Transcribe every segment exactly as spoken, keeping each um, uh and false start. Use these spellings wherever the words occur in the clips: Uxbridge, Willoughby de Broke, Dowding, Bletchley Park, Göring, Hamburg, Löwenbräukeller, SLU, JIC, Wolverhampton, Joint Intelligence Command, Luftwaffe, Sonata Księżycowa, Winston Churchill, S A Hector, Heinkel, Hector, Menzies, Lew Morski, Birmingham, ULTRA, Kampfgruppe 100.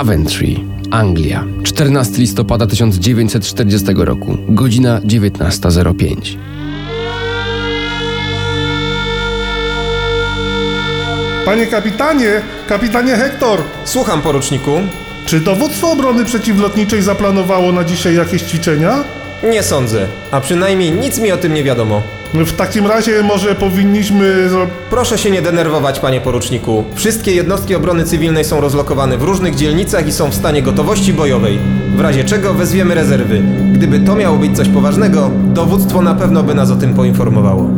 Cavendry, Anglia, czternastego listopada tysiąc dziewięćset czterdziestego roku, godzina dziewiętnasta zero pięć. Panie kapitanie, kapitanie Hector! Słucham, poruczniku. Czy dowództwo obrony przeciwlotniczej zaplanowało na dzisiaj jakieś ćwiczenia? Nie sądzę, a przynajmniej nic mi o tym nie wiadomo. W takim razie może powinniśmy... Proszę się nie denerwować, panie poruczniku. Wszystkie jednostki obrony cywilnej są rozlokowane w różnych dzielnicach i są w stanie gotowości bojowej. W razie czego wezwiemy rezerwy. Gdyby to miało być coś poważnego, dowództwo na pewno by nas o tym poinformowało.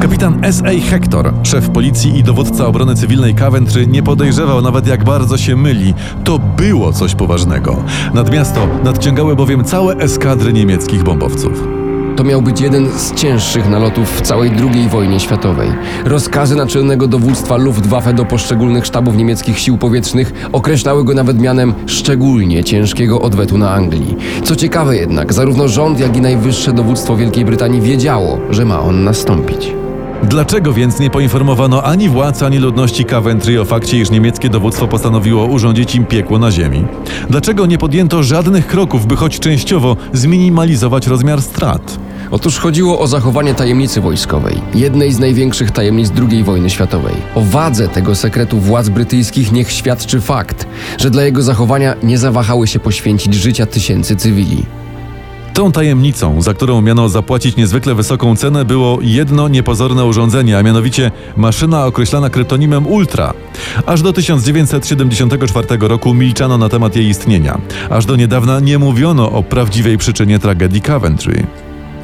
Kapitan S A Hector, szef policji i dowódca obrony cywilnej Cavendry, nie podejrzewał nawet, jak bardzo się myli. To było coś poważnego. Nad miasto nadciągały bowiem całe eskadry niemieckich bombowców. To miał być jeden z cięższych nalotów w całej drugiej wojnie światowej. Rozkazy naczelnego dowództwa Luftwaffe do poszczególnych sztabów niemieckich sił powietrznych określały go nawet mianem szczególnie ciężkiego odwetu na Anglii. Co ciekawe jednak, zarówno rząd, jak i najwyższe dowództwo Wielkiej Brytanii wiedziało, że ma on nastąpić. Dlaczego więc nie poinformowano ani władz, ani ludności Cavendry o fakcie, iż niemieckie dowództwo postanowiło urządzić im piekło na ziemi? Dlaczego nie podjęto żadnych kroków, by choć częściowo zminimalizować rozmiar strat? Otóż chodziło o zachowanie tajemnicy wojskowej, jednej z największych tajemnic drugiej wojny światowej. O wadze tego sekretu władz brytyjskich niech świadczy fakt, że dla jego zachowania nie zawahały się poświęcić życia tysięcy cywili. Tą tajemnicą, za którą miano zapłacić niezwykle wysoką cenę, było jedno niepozorne urządzenie, a mianowicie maszyna określana kryptonimem ULTRA. Aż do tysiąc dziewięćset siedemdziesiątego czwartego roku milczano na temat jej istnienia. Aż do niedawna nie mówiono o prawdziwej przyczynie tragedii Cavendry.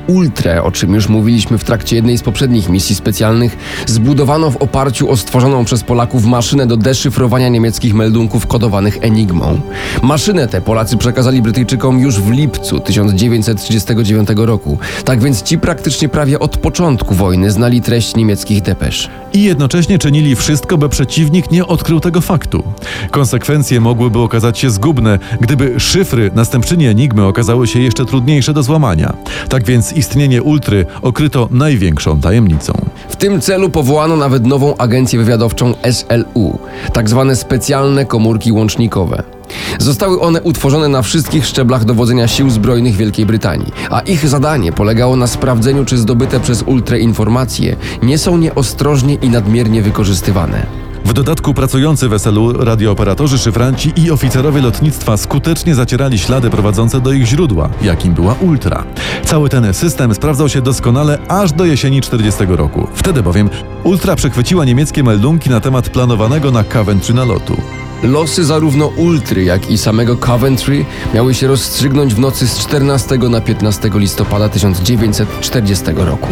ULTRę, o czym już mówiliśmy w trakcie jednej z poprzednich misji specjalnych, zbudowano w oparciu o stworzoną przez Polaków maszynę do deszyfrowania niemieckich meldunków kodowanych Enigmą. Maszynę tę Polacy przekazali Brytyjczykom już w lipcu tysiąc dziewięćset trzydziestego dziewiątego roku, tak więc ci praktycznie prawie od początku wojny znali treść niemieckich depesz. I jednocześnie czynili wszystko, by przeciwnik nie odkrył tego faktu. Konsekwencje mogłyby okazać się zgubne, gdyby szyfry następczyni Enigmy okazały się jeszcze trudniejsze do złamania. Tak więc istnienie ULTRY okryto największą tajemnicą. W tym celu powołano nawet nową agencję wywiadowczą S L U, tak zwane specjalne komórki łącznikowe. Zostały one utworzone na wszystkich szczeblach dowodzenia sił zbrojnych Wielkiej Brytanii, a ich zadanie polegało na sprawdzeniu, czy zdobyte przez ULTRę informacje nie są nieostrożnie i nadmiernie wykorzystywane. W dodatku pracujący w S L U radiooperatorzy, szyfranci i oficerowie lotnictwa skutecznie zacierali ślady prowadzące do ich źródła, jakim była ULTRA. Cały ten system sprawdzał się doskonale aż do jesieni czterdziestego roku. Wtedy bowiem ULTRA przechwyciła niemieckie meldunki na temat planowanego na Cavendry nalotu. Losy zarówno ULTRY, jak i samego Cavendry miały się rozstrzygnąć w nocy z czternastego na piętnastego listopada tysiąc dziewięćset czterdziestego roku.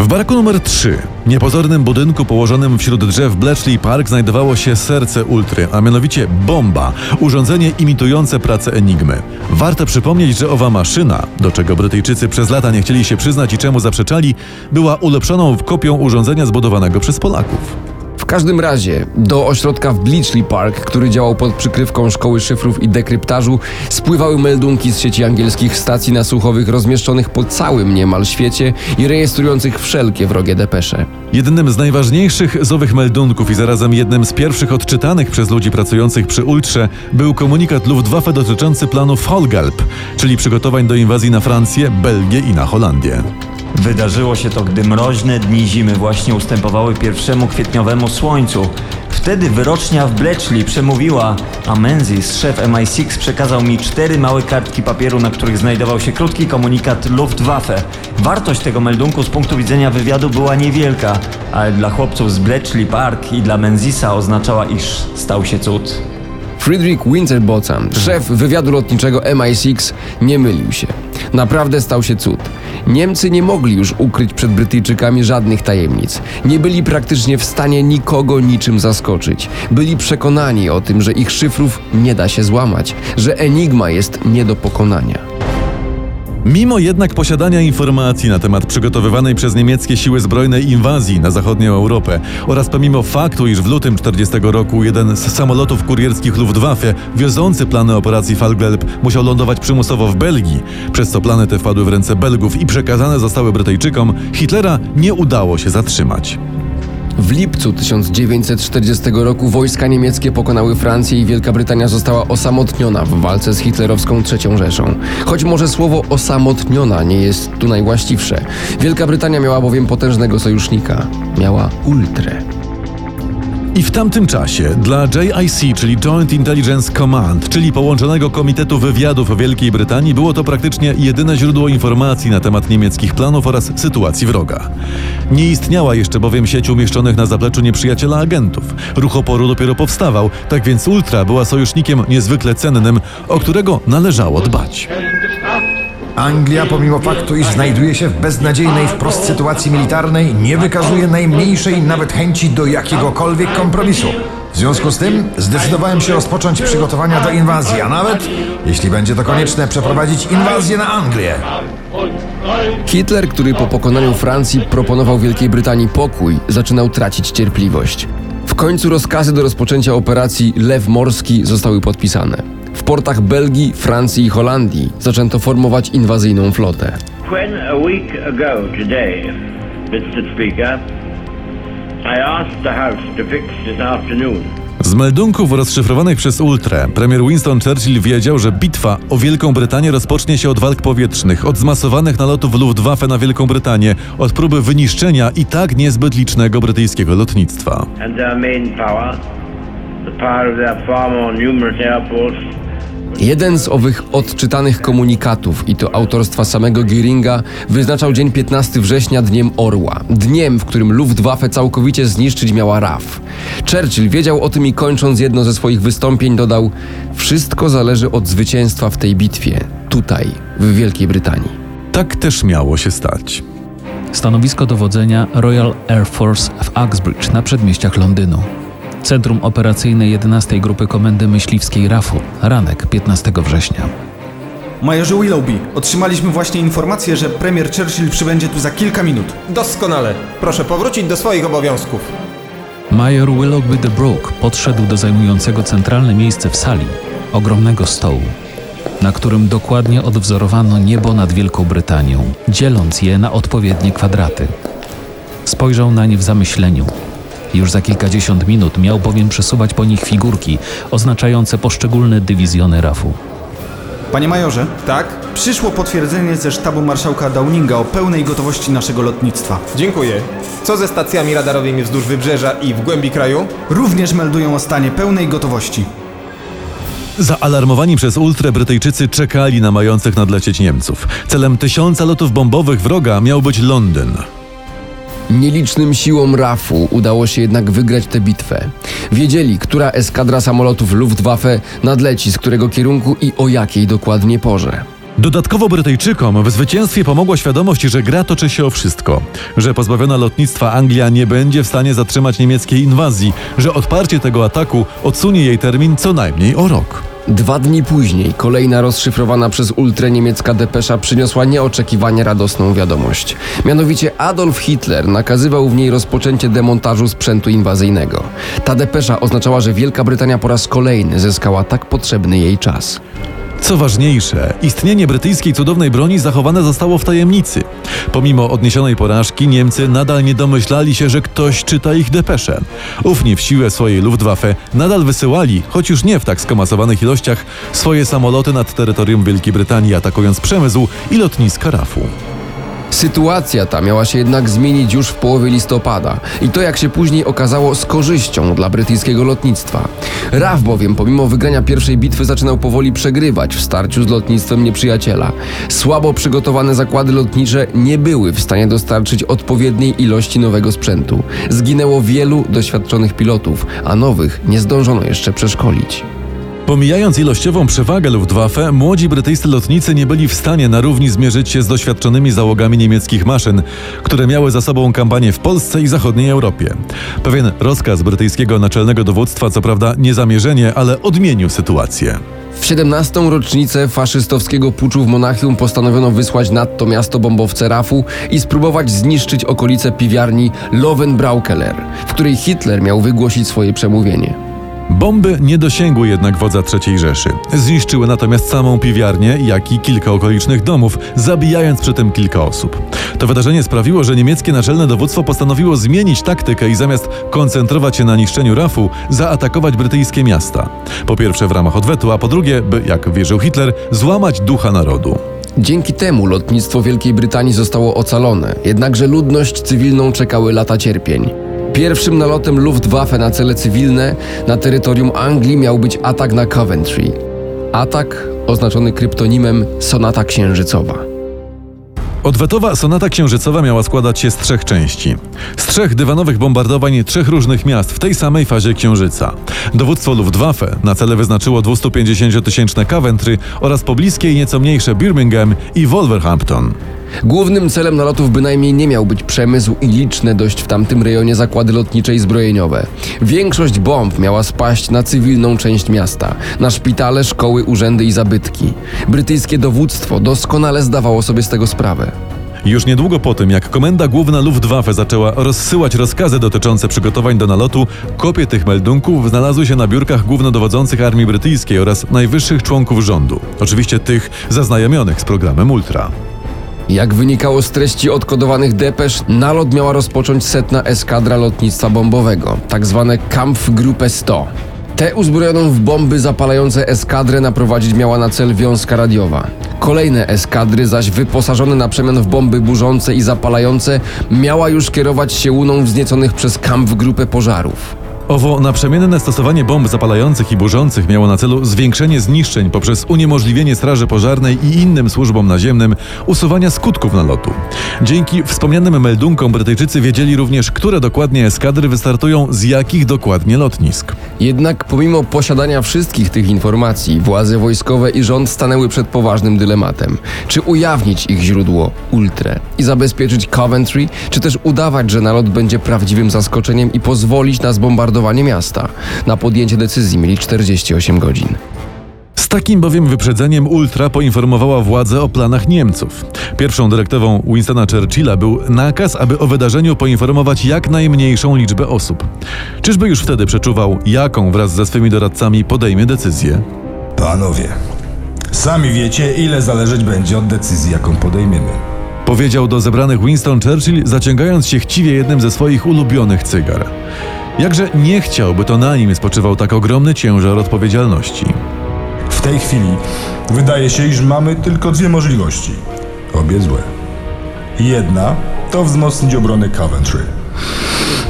W baraku numer trzy, niepozornym budynku położonym wśród drzew Bletchley Park, znajdowało się serce ULTRY, a mianowicie bomba, urządzenie imitujące pracę Enigmy. Warto przypomnieć, że owa maszyna, do czego Brytyjczycy przez lata nie chcieli się przyznać i czemu zaprzeczali, była ulepszoną kopią urządzenia zbudowanego przez Polaków. W każdym razie do ośrodka w Bletchley Park, który działał pod przykrywką szkoły szyfrów i dekryptażu, spływały meldunki z sieci angielskich stacji nasłuchowych rozmieszczonych po całym niemal świecie i rejestrujących wszelkie wrogie depesze. Jednym z najważniejszych z owych meldunków i zarazem jednym z pierwszych odczytanych przez ludzi pracujących przy ULTRze był komunikat Luftwaffe dotyczący planu Fall Gelb, czyli przygotowań do inwazji na Francję, Belgię i na Holandię. Wydarzyło się to, gdy mroźne dni zimy właśnie ustępowały pierwszemu kwietniowemu słońcu. Wtedy wyrocznia w Bletchley przemówiła, a Menzies, szef M I sześć, przekazał mi cztery małe kartki papieru, na których znajdował się krótki komunikat Luftwaffe. Wartość tego meldunku z punktu widzenia wywiadu była niewielka, ale dla chłopców z Bletchley Park i dla Menziesa oznaczała, iż stał się cud. Friedrich Winterbottom, szef wywiadu lotniczego M I sześć, nie mylił się. Naprawdę stał się cud. Niemcy nie mogli już ukryć przed Brytyjczykami żadnych tajemnic. Nie byli praktycznie w stanie nikogo niczym zaskoczyć. Byli przekonani o tym, że ich szyfrów nie da się złamać, że Enigma jest nie do pokonania. Mimo jednak posiadania informacji na temat przygotowywanej przez niemieckie siły zbrojne inwazji na zachodnią Europę oraz pomimo faktu, iż w lutym czterdziestego roku jeden z samolotów kurierskich Luftwaffe wiozący plany operacji Fall Gelb musiał lądować przymusowo w Belgii, przez co plany te wpadły w ręce Belgów i przekazane zostały Brytyjczykom, Hitlera nie udało się zatrzymać. W lipcu tysiąc dziewięćset czterdziestego roku wojska niemieckie pokonały Francję i Wielka Brytania została osamotniona w walce z hitlerowską trzecią Rzeszą. Choć może słowo osamotniona nie jest tu najwłaściwsze. Wielka Brytania miała bowiem potężnego sojusznika. Miała ULTRę. I w tamtym czasie dla J I C, czyli Joint Intelligence Command, czyli Połączonego Komitetu Wywiadów Wielkiej Brytanii, było to praktycznie jedyne źródło informacji na temat niemieckich planów oraz sytuacji wroga. Nie istniała jeszcze bowiem sieć umieszczonych na zapleczu nieprzyjaciela agentów. Ruch oporu dopiero powstawał, tak więc ULTRA była sojusznikiem niezwykle cennym, o którego należało dbać. Anglia, pomimo faktu, iż znajduje się w beznadziejnej wprost sytuacji militarnej, nie wykazuje najmniejszej nawet chęci do jakiegokolwiek kompromisu. W związku z tym zdecydowałem się rozpocząć przygotowania do inwazji, a nawet, jeśli będzie to konieczne, przeprowadzić inwazję na Anglię. Hitler, który po pokonaniu Francji proponował Wielkiej Brytanii pokój, zaczynał tracić cierpliwość. W końcu rozkazy do rozpoczęcia operacji Lew Morski zostały podpisane. W portach Belgii, Francji i Holandii zaczęto formować inwazyjną flotę. Z meldunków rozszyfrowanych przez ULTRę premier Winston Churchill wiedział, że bitwa o Wielką Brytanię rozpocznie się od walk powietrznych, od zmasowanych nalotów Luftwaffe na Wielką Brytanię, od próby wyniszczenia i tak niezbyt licznego brytyjskiego lotnictwa. Jeden z owych odczytanych komunikatów, i to autorstwa samego Göringa, wyznaczał dzień piętnastego września dniem Orła. Dniem, w którym Luftwaffe całkowicie zniszczyć miała R A F. Churchill wiedział o tym i kończąc jedno ze swoich wystąpień dodał: wszystko zależy od zwycięstwa w tej bitwie, tutaj, w Wielkiej Brytanii. Tak też miało się stać. Stanowisko dowodzenia Royal Air Force w Uxbridge na przedmieściach Londynu. Centrum operacyjne jedenastej Grupy Komendy Myśliwskiej R A F-u, ranek piętnastego września. Majorze Willoughby, otrzymaliśmy właśnie informację, że premier Churchill przybędzie tu za kilka minut. Doskonale. Proszę powrócić do swoich obowiązków. Major Willoughby de Broke podszedł do zajmującego centralne miejsce w sali, ogromnego stołu, na którym dokładnie odwzorowano niebo nad Wielką Brytanią, dzieląc je na odpowiednie kwadraty. Spojrzał na nie w zamyśleniu. Już za kilkadziesiąt minut miał bowiem przesuwać po nich figurki oznaczające poszczególne dywizjony R A F-u. Panie majorze, tak? Przyszło potwierdzenie ze sztabu marszałka Downinga o pełnej gotowości naszego lotnictwa. Dziękuję. Co ze stacjami radarowymi wzdłuż wybrzeża i w głębi kraju? Również meldują o stanie pełnej gotowości. Zaalarmowani przez ULTRę Brytyjczycy czekali na mających nadlecieć Niemców. Celem tysiąca lotów bombowych wroga miał być Londyn. Nielicznym siłom R A F-u udało się jednak wygrać tę bitwę. Wiedzieli, która eskadra samolotów Luftwaffe nadleci, z którego kierunku i o jakiej dokładnie porze. Dodatkowo Brytyjczykom w zwycięstwie pomogła świadomość, że gra toczy się o wszystko. Że pozbawiona lotnictwa Anglia nie będzie w stanie zatrzymać niemieckiej inwazji. Że odparcie tego ataku odsunie jej termin co najmniej o rok. Dwa dni później kolejna rozszyfrowana przez ULTRę niemiecka depesza przyniosła nieoczekiwanie radosną wiadomość. Mianowicie Adolf Hitler nakazywał w niej rozpoczęcie demontażu sprzętu inwazyjnego. Ta depesza oznaczała, że Wielka Brytania po raz kolejny zyskała tak potrzebny jej czas. Co ważniejsze, istnienie brytyjskiej cudownej broni zachowane zostało w tajemnicy. Pomimo odniesionej porażki Niemcy nadal nie domyślali się, że ktoś czyta ich depesze. Ufni w siłę swojej Luftwaffe nadal wysyłali, choć już nie w tak skomasowanych ilościach, swoje samoloty nad terytorium Wielkiej Brytanii, atakując przemysł i lotniska R A F-u. Sytuacja ta miała się jednak zmienić już w połowie listopada i to, jak się później okazało, z korzyścią dla brytyjskiego lotnictwa. R A F bowiem pomimo wygrania pierwszej bitwy zaczynał powoli przegrywać w starciu z lotnictwem nieprzyjaciela. Słabo przygotowane zakłady lotnicze nie były w stanie dostarczyć odpowiedniej ilości nowego sprzętu. Zginęło wielu doświadczonych pilotów, a nowych nie zdążono jeszcze przeszkolić. Pomijając ilościową przewagę Luftwaffe, młodzi brytyjscy lotnicy nie byli w stanie na równi zmierzyć się z doświadczonymi załogami niemieckich maszyn, które miały za sobą kampanię w Polsce i zachodniej Europie. Pewien rozkaz brytyjskiego naczelnego dowództwa, co prawda niezamierzenie, ale odmienił sytuację. W siedemnastą rocznicę faszystowskiego puczu w Monachium postanowiono wysłać nad to miasto bombowce R A F-u i spróbować zniszczyć okolice piwiarni Löwenbräukeller, w której Hitler miał wygłosić swoje przemówienie. Bomby nie dosięgły jednak wodza trzeciej Rzeszy. Zniszczyły natomiast samą piwiarnię, jak i kilka okolicznych domów, zabijając przy tym kilka osób. To wydarzenie sprawiło, że niemieckie naczelne dowództwo postanowiło zmienić taktykę i zamiast koncentrować się na niszczeniu rafu, zaatakować brytyjskie miasta. Po pierwsze w ramach odwetu, a po drugie, by, jak wierzył Hitler, złamać ducha narodu. Dzięki temu lotnictwo Wielkiej Brytanii zostało ocalone, jednakże ludność cywilną czekały lata cierpień. Pierwszym nalotem Luftwaffe na cele cywilne na terytorium Anglii miał być atak na Coventry. Atak oznaczony kryptonimem Sonata Księżycowa. Odwetowa Sonata Księżycowa miała składać się z trzech części. Z trzech dywanowych bombardowań trzech różnych miast w tej samej fazie Księżyca. Dowództwo Luftwaffe na cele wyznaczyło dwustupięćdziesięciotysięczne Cavendry oraz pobliskie i nieco mniejsze Birmingham i Wolverhampton. Głównym celem nalotów bynajmniej nie miał być przemysł i liczne dość w tamtym rejonie zakłady lotnicze i zbrojeniowe. Większość bomb miała spaść na cywilną część miasta, na szpitale, szkoły, urzędy i zabytki. Brytyjskie dowództwo doskonale zdawało sobie z tego sprawę. Już niedługo po tym, jak Komenda Główna Luftwaffe zaczęła rozsyłać rozkazy dotyczące przygotowań do nalotu, kopie tych meldunków znalazły się na biurkach głównodowodzących Armii Brytyjskiej oraz najwyższych członków rządu. Oczywiście tych zaznajomionych z programem ULTRA. Jak wynikało z treści odkodowanych depesz, nalot miała rozpocząć setna eskadra lotnictwa bombowego, tak zwane Kampfgruppe sto. Tę uzbrojoną w bomby zapalające eskadrę naprowadzić miała na cel wiązka radiowa. Kolejne eskadry zaś wyposażone na przemian w bomby burzące i zapalające miała już kierować się łuną wznieconych przez Kampfgruppe pożarów. Owo naprzemienne stosowanie bomb zapalających i burzących miało na celu zwiększenie zniszczeń poprzez uniemożliwienie straży pożarnej i innym służbom naziemnym usuwania skutków nalotu. Dzięki wspomnianym meldunkom Brytyjczycy wiedzieli również, które dokładnie eskadry wystartują z jakich dokładnie lotnisk. Jednak pomimo posiadania wszystkich tych informacji, władze wojskowe i rząd stanęły przed poważnym dylematem. Czy ujawnić ich źródło, ULTRę, i zabezpieczyć Coventry, czy też udawać, że nalot będzie prawdziwym zaskoczeniem i pozwolić na zbombardowanie miasta. Na podjęcie decyzji mieli czterdzieści osiem godzin. Z takim bowiem wyprzedzeniem ULTRA poinformowała władzę o planach Niemców. Pierwszą dyrektywą Winstona Churchilla był nakaz, aby o wydarzeniu poinformować jak najmniejszą liczbę osób. Czyżby już wtedy przeczuwał, jaką wraz ze swymi doradcami podejmie decyzję? Panowie, sami wiecie, ile zależeć będzie od decyzji, jaką podejmiemy. Powiedział do zebranych Winston Churchill, zaciągając się chciwie jednym ze swoich ulubionych cygar. Jakże nie chciałby, to na nim spoczywał tak ogromny ciężar odpowiedzialności. W tej chwili wydaje się, iż mamy tylko dwie możliwości. Obie złe. Jedna to wzmocnić obronę Coventry.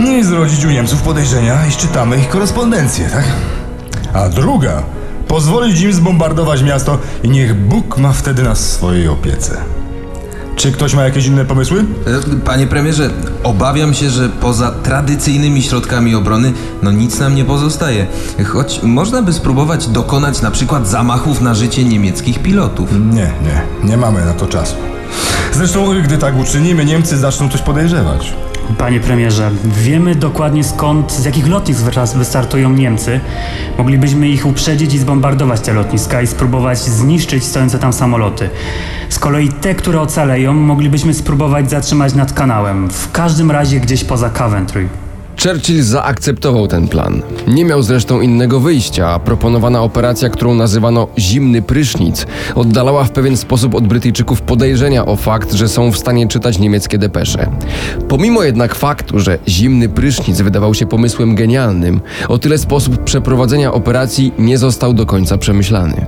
Nie zrodzić u Niemców podejrzenia, iż czytamy ich korespondencję, tak? A druga, pozwolić im zbombardować miasto i niech Bóg ma wtedy nas w swojej opiece. Czy ktoś ma jakieś inne pomysły? Panie premierze, obawiam się, że poza tradycyjnymi środkami obrony no nic nam nie pozostaje. Choć można by spróbować dokonać na przykład zamachów na życie niemieckich pilotów. Nie, nie, nie mamy na to czasu. Zresztą, gdy tak uczynimy, Niemcy zaczną coś podejrzewać. Panie premierze, wiemy dokładnie skąd, z jakich lotnisk wystartują Niemcy. Moglibyśmy ich uprzedzić i zbombardować te lotniska i spróbować zniszczyć stojące tam samoloty. Z kolei te, które ocaleją, moglibyśmy spróbować zatrzymać nad kanałem, w każdym razie gdzieś poza Coventry. Churchill zaakceptował ten plan. Nie miał zresztą innego wyjścia, a proponowana operacja, którą nazywano zimny prysznic, oddalała w pewien sposób od Brytyjczyków podejrzenia o fakt, że są w stanie czytać niemieckie depesze. Pomimo jednak faktu, że zimny prysznic wydawał się pomysłem genialnym, o tyle sposób przeprowadzenia operacji nie został do końca przemyślany.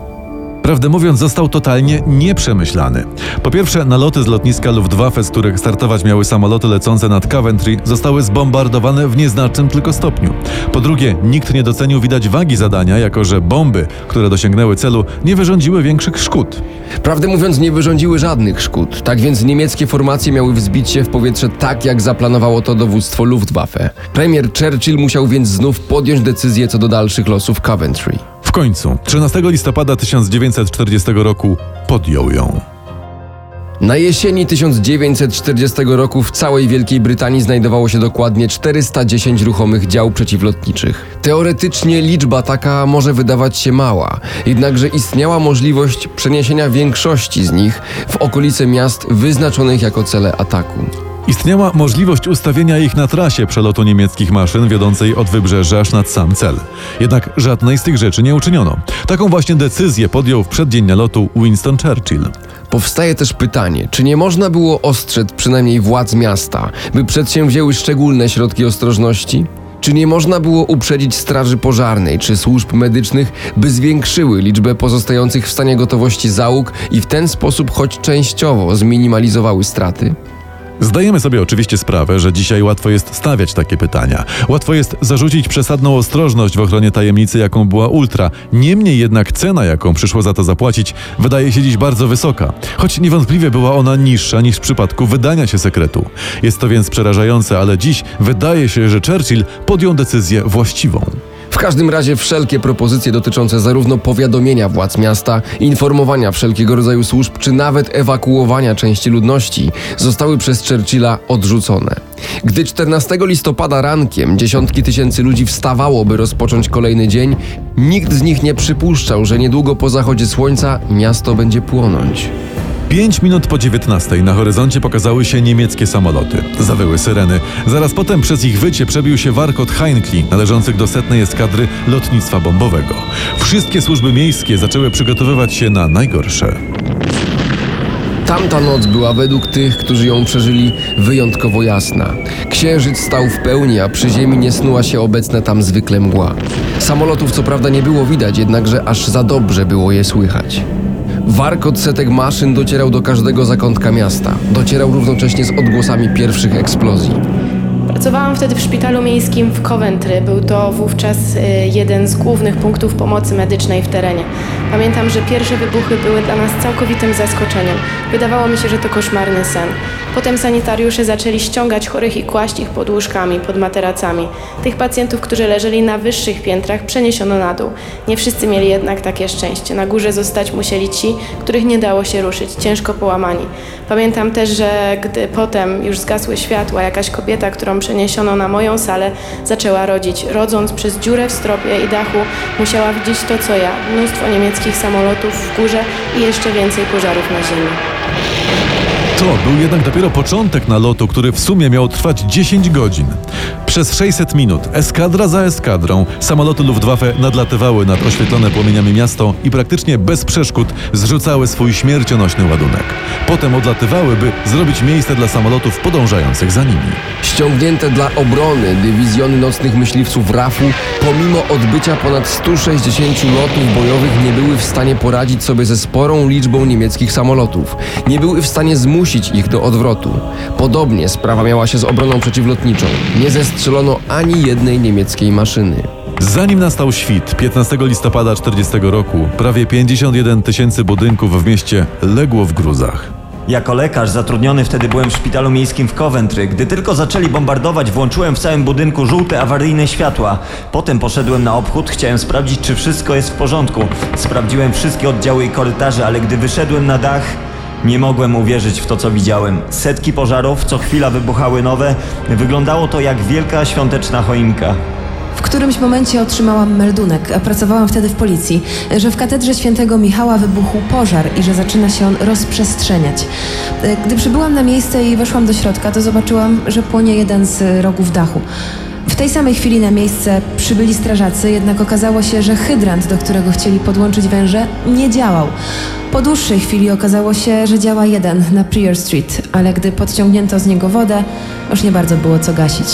Prawdę mówiąc, został totalnie nieprzemyślany. Po pierwsze, naloty z lotniska Luftwaffe, z których startować miały samoloty lecące nad Coventry, zostały zbombardowane w nieznacznym tylko stopniu. Po drugie, nikt nie docenił widać wagi zadania, jako że bomby, które dosięgnęły celu, nie wyrządziły większych szkód. Prawdę mówiąc, nie wyrządziły żadnych szkód. Tak więc niemieckie formacje miały wzbić się w powietrze tak, jak zaplanowało to dowództwo Luftwaffe. Premier Churchill musiał więc znów podjąć decyzję co do dalszych losów Coventry. W końcu, trzynastego listopada tysiąc dziewięćset czterdziestego roku podjął ją. Na jesieni tysiąc dziewięćset czterdziestego roku w całej Wielkiej Brytanii znajdowało się dokładnie czterysta dziesięć ruchomych dział przeciwlotniczych. Teoretycznie liczba taka może wydawać się mała, jednakże istniała możliwość przeniesienia większości z nich w okolice miast wyznaczonych jako cele ataku. Istniała możliwość ustawienia ich na trasie przelotu niemieckich maszyn wiodącej od wybrzeża aż nad sam cel. Jednak żadnej z tych rzeczy nie uczyniono. Taką właśnie decyzję podjął w przeddzień nalotu Winston Churchill. Powstaje też pytanie, czy nie można było ostrzec przynajmniej władz miasta, by przedsięwzięły szczególne środki ostrożności? Czy nie można było uprzedzić straży pożarnej czy służb medycznych, by zwiększyły liczbę pozostających w stanie gotowości załóg i w ten sposób choć częściowo zminimalizowały straty? Zdajemy sobie oczywiście sprawę, że dzisiaj łatwo jest stawiać takie pytania. Łatwo jest zarzucić przesadną ostrożność w ochronie tajemnicy, jaką była ULTRA. Niemniej jednak cena, jaką przyszło za to zapłacić, wydaje się dziś bardzo wysoka, choć niewątpliwie była ona niższa niż w przypadku wydania się sekretu. Jest to więc przerażające, ale dziś wydaje się, że Churchill podjął decyzję właściwą. W każdym razie wszelkie propozycje dotyczące zarówno powiadomienia władz miasta, informowania wszelkiego rodzaju służb, czy nawet ewakuowania części ludności zostały przez Churchilla odrzucone. Gdy czternastego listopada rankiem dziesiątki tysięcy ludzi wstawało, by rozpocząć kolejny dzień, nikt z nich nie przypuszczał, że niedługo po zachodzie słońca miasto będzie płonąć. Pięć minut po dziewiętnastej na horyzoncie pokazały się niemieckie samoloty. Zawyły syreny. Zaraz potem przez ich wycie przebił się warkot Heinkli, należących do setnej eskadry lotnictwa bombowego. Wszystkie służby miejskie zaczęły przygotowywać się na najgorsze. Tamta noc była według tych, którzy ją przeżyli, wyjątkowo jasna. Księżyc stał w pełni, a przy ziemi nie snuła się obecna tam zwykle mgła. Samolotów co prawda nie było widać, jednakże aż za dobrze było je słychać. Warkot setek maszyn docierał do każdego zakątka miasta. Docierał równocześnie z odgłosami pierwszych eksplozji. Pracowałam wtedy w szpitalu miejskim w Cavendry. Był to wówczas jeden z głównych punktów pomocy medycznej w terenie. Pamiętam, że pierwsze wybuchy były dla nas całkowitym zaskoczeniem. Wydawało mi się, że to koszmarny sen. Potem sanitariusze zaczęli ściągać chorych i kłaść ich pod łóżkami, pod materacami. Tych pacjentów, którzy leżeli na wyższych piętrach, przeniesiono na dół. Nie wszyscy mieli jednak takie szczęście. Na górze zostać musieli ci, których nie dało się ruszyć, ciężko połamani. Pamiętam też, że gdy potem już zgasły światła, jakaś kobieta, którą przeniesiono na moją salę, zaczęła rodzić. Rodząc przez dziurę w stropie i dachu, musiała widzieć to, co ja. Mnóstwo niemieckich samolotów w górze i jeszcze więcej pożarów na ziemi. To był jednak dopiero początek nalotu, który w sumie miał trwać dziesięć godzin. Przez sześćset minut, eskadra za eskadrą, samoloty Luftwaffe nadlatywały nad oświetlone płomieniami miasto i praktycznie bez przeszkód zrzucały swój śmiercionośny ładunek. Potem odlatywały, by zrobić miejsce dla samolotów podążających za nimi. Ściągnięte dla obrony dywizjony nocnych myśliwców rafu, pomimo odbycia ponad stu sześćdziesięciu lotów bojowych, nie były w stanie poradzić sobie ze sporą liczbą niemieckich samolotów. Nie były w stanie zmusić ich do odwrotu. Podobnie sprawa miała się z obroną przeciwlotniczą. Nie zestrzelono ani jednej niemieckiej maszyny. Zanim nastał świt, piętnastego listopada czterdziestego roku, prawie pięćdziesiąt jeden tysięcy budynków w mieście legło w gruzach. Jako lekarz zatrudniony wtedy byłem w szpitalu miejskim w Coventry. Gdy tylko zaczęli bombardować, włączyłem w całym budynku żółte awaryjne światła. Potem poszedłem na obchód, chciałem sprawdzić, czy wszystko jest w porządku. Sprawdziłem wszystkie oddziały i korytarze, ale gdy wyszedłem na dach, nie mogłem uwierzyć w to, co widziałem. Setki pożarów, co chwila wybuchały nowe. Wyglądało to jak wielka świąteczna choinka. W którymś momencie otrzymałam meldunek, a pracowałam wtedy w policji, że w katedrze świętego Michała wybuchł pożar i że zaczyna się on rozprzestrzeniać. Gdy przybyłam na miejsce i weszłam do środka, to zobaczyłam, że płonie jeden z rogów dachu. W tej samej chwili na miejsce przybyli strażacy, jednak okazało się, że hydrant, do którego chcieli podłączyć węże, nie działał. Po dłuższej chwili okazało się, że działa jeden na Prior Street, ale gdy podciągnięto z niego wodę, już nie bardzo było co gasić.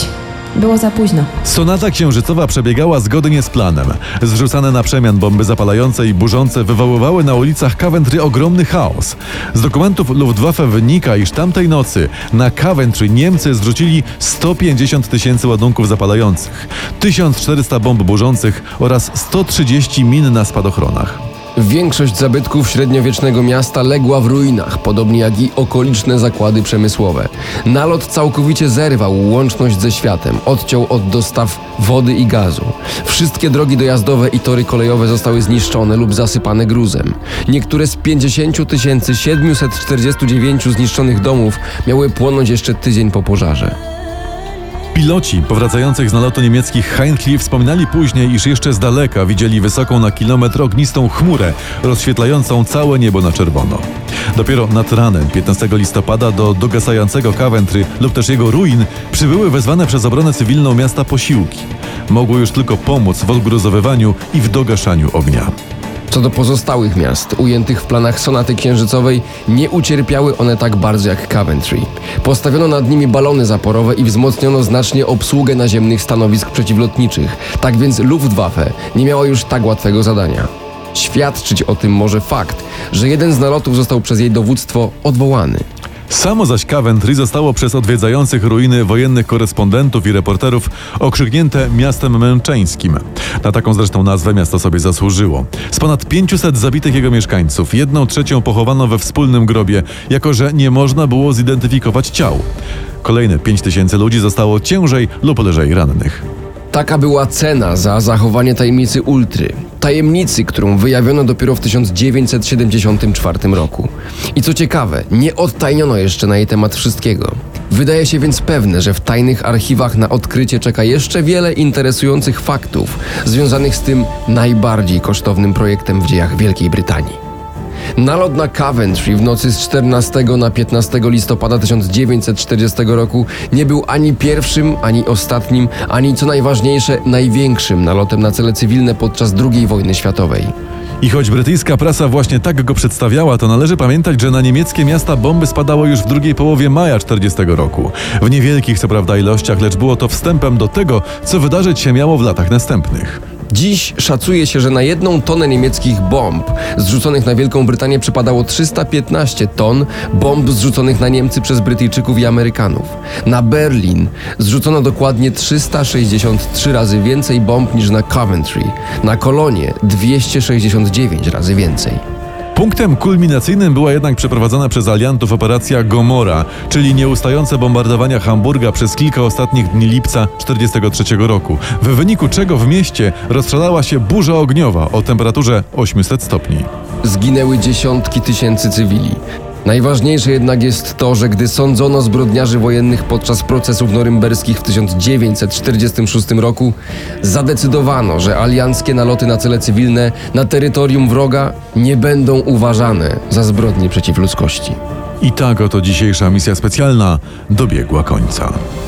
Było za późno. Sonata Księżycowa przebiegała zgodnie z planem. Zrzucane na przemian bomby zapalające i burzące wywoływały na ulicach Coventry ogromny chaos. Z dokumentów Luftwaffe wynika, iż tamtej nocy na Coventry Niemcy zrzucili sto pięćdziesiąt tysięcy ładunków zapalających, tysiąc czterysta bomb burzących oraz sto trzydzieści min na spadochronach. Większość zabytków średniowiecznego miasta legła w ruinach, podobnie jak i okoliczne zakłady przemysłowe. Nalot całkowicie zerwał łączność ze światem, odciął od dostaw wody i gazu. Wszystkie drogi dojazdowe i tory kolejowe zostały zniszczone lub zasypane gruzem. Niektóre z pięćdziesiąt tysięcy siedemset czterdzieści dziewięć zniszczonych domów miały płonąć jeszcze tydzień po pożarze. Piloci powracających z nalotu niemieckich Heinkli wspominali później, iż jeszcze z daleka widzieli wysoką na kilometr ognistą chmurę rozświetlającą całe niebo na czerwono. Dopiero nad ranem piętnastego listopada do dogasającego Cavendry lub też jego ruin przybyły wezwane przez obronę cywilną miasta posiłki. Mogły już tylko pomóc w odgruzowywaniu i w dogaszaniu ognia. Co do pozostałych miast ujętych w planach Sonaty Księżycowej, nie ucierpiały one tak bardzo jak Cavendry. Postawiono nad nimi balony zaporowe i wzmocniono znacznie obsługę naziemnych stanowisk przeciwlotniczych. Tak więc Luftwaffe nie miała już tak łatwego zadania. Świadczyć o tym może fakt, że jeden z nalotów został przez jej dowództwo odwołany. Samo zaś Cavendry zostało przez odwiedzających ruiny wojennych korespondentów i reporterów okrzyknięte miastem męczeńskim. Na taką zresztą nazwę miasto sobie zasłużyło. Z ponad pięciuset zabitych jego mieszkańców, jedną trzecią pochowano we wspólnym grobie, jako że nie można było zidentyfikować ciał. Kolejne pięć tysięcy ludzi zostało ciężej lub lżej rannych. Taka była cena za zachowanie tajemnicy Ultry. Tajemnicy, którą wyjawiono dopiero w tysiąc dziewięćset siedemdziesiątym czwartym roku. I co ciekawe, nie odtajniono jeszcze na jej temat wszystkiego. Wydaje się więc pewne, że w tajnych archiwach na odkrycie czeka jeszcze wiele interesujących faktów związanych z tym najbardziej kosztownym projektem w dziejach Wielkiej Brytanii. Nalot na Cavendry w nocy z czternastego na piętnastego listopada tysiąc dziewięćset czterdziestego roku nie był ani pierwszym, ani ostatnim, ani co najważniejsze największym nalotem na cele cywilne podczas drugiej wojny światowej. I choć brytyjska prasa właśnie tak go przedstawiała, to należy pamiętać, że na niemieckie miasta bomby spadało już w drugiej połowie maja czterdziestego roku. W niewielkich co prawda ilościach, lecz było to wstępem do tego, co wydarzyć się miało w latach następnych. Dziś szacuje się, że na jedną tonę niemieckich bomb zrzuconych na Wielką Brytanię przypadało trzysta piętnaście ton bomb zrzuconych na Niemcy przez Brytyjczyków i Amerykanów. Na Berlin zrzucono dokładnie trzysta sześćdziesiąt trzy razy więcej bomb niż na Coventry. Na Kolonię dwieście sześćdziesiąt dziewięć razy więcej. Punktem kulminacyjnym była jednak przeprowadzona przez aliantów operacja Gomorra, czyli nieustające bombardowania Hamburga przez kilka ostatnich dni lipca czterdziestego trzeciego roku, w wyniku czego w mieście rozstrzelała się burza ogniowa o temperaturze osiemset stopni. Zginęły dziesiątki tysięcy cywili. Najważniejsze jednak jest to, że gdy sądzono zbrodniarzy wojennych podczas procesów norymberskich w tysiąc dziewięćset czterdziestym szóstym roku, zadecydowano, że alianckie naloty na cele cywilne na terytorium wroga nie będą uważane za zbrodnie przeciw ludzkości. I tak oto dzisiejsza misja specjalna dobiegła końca.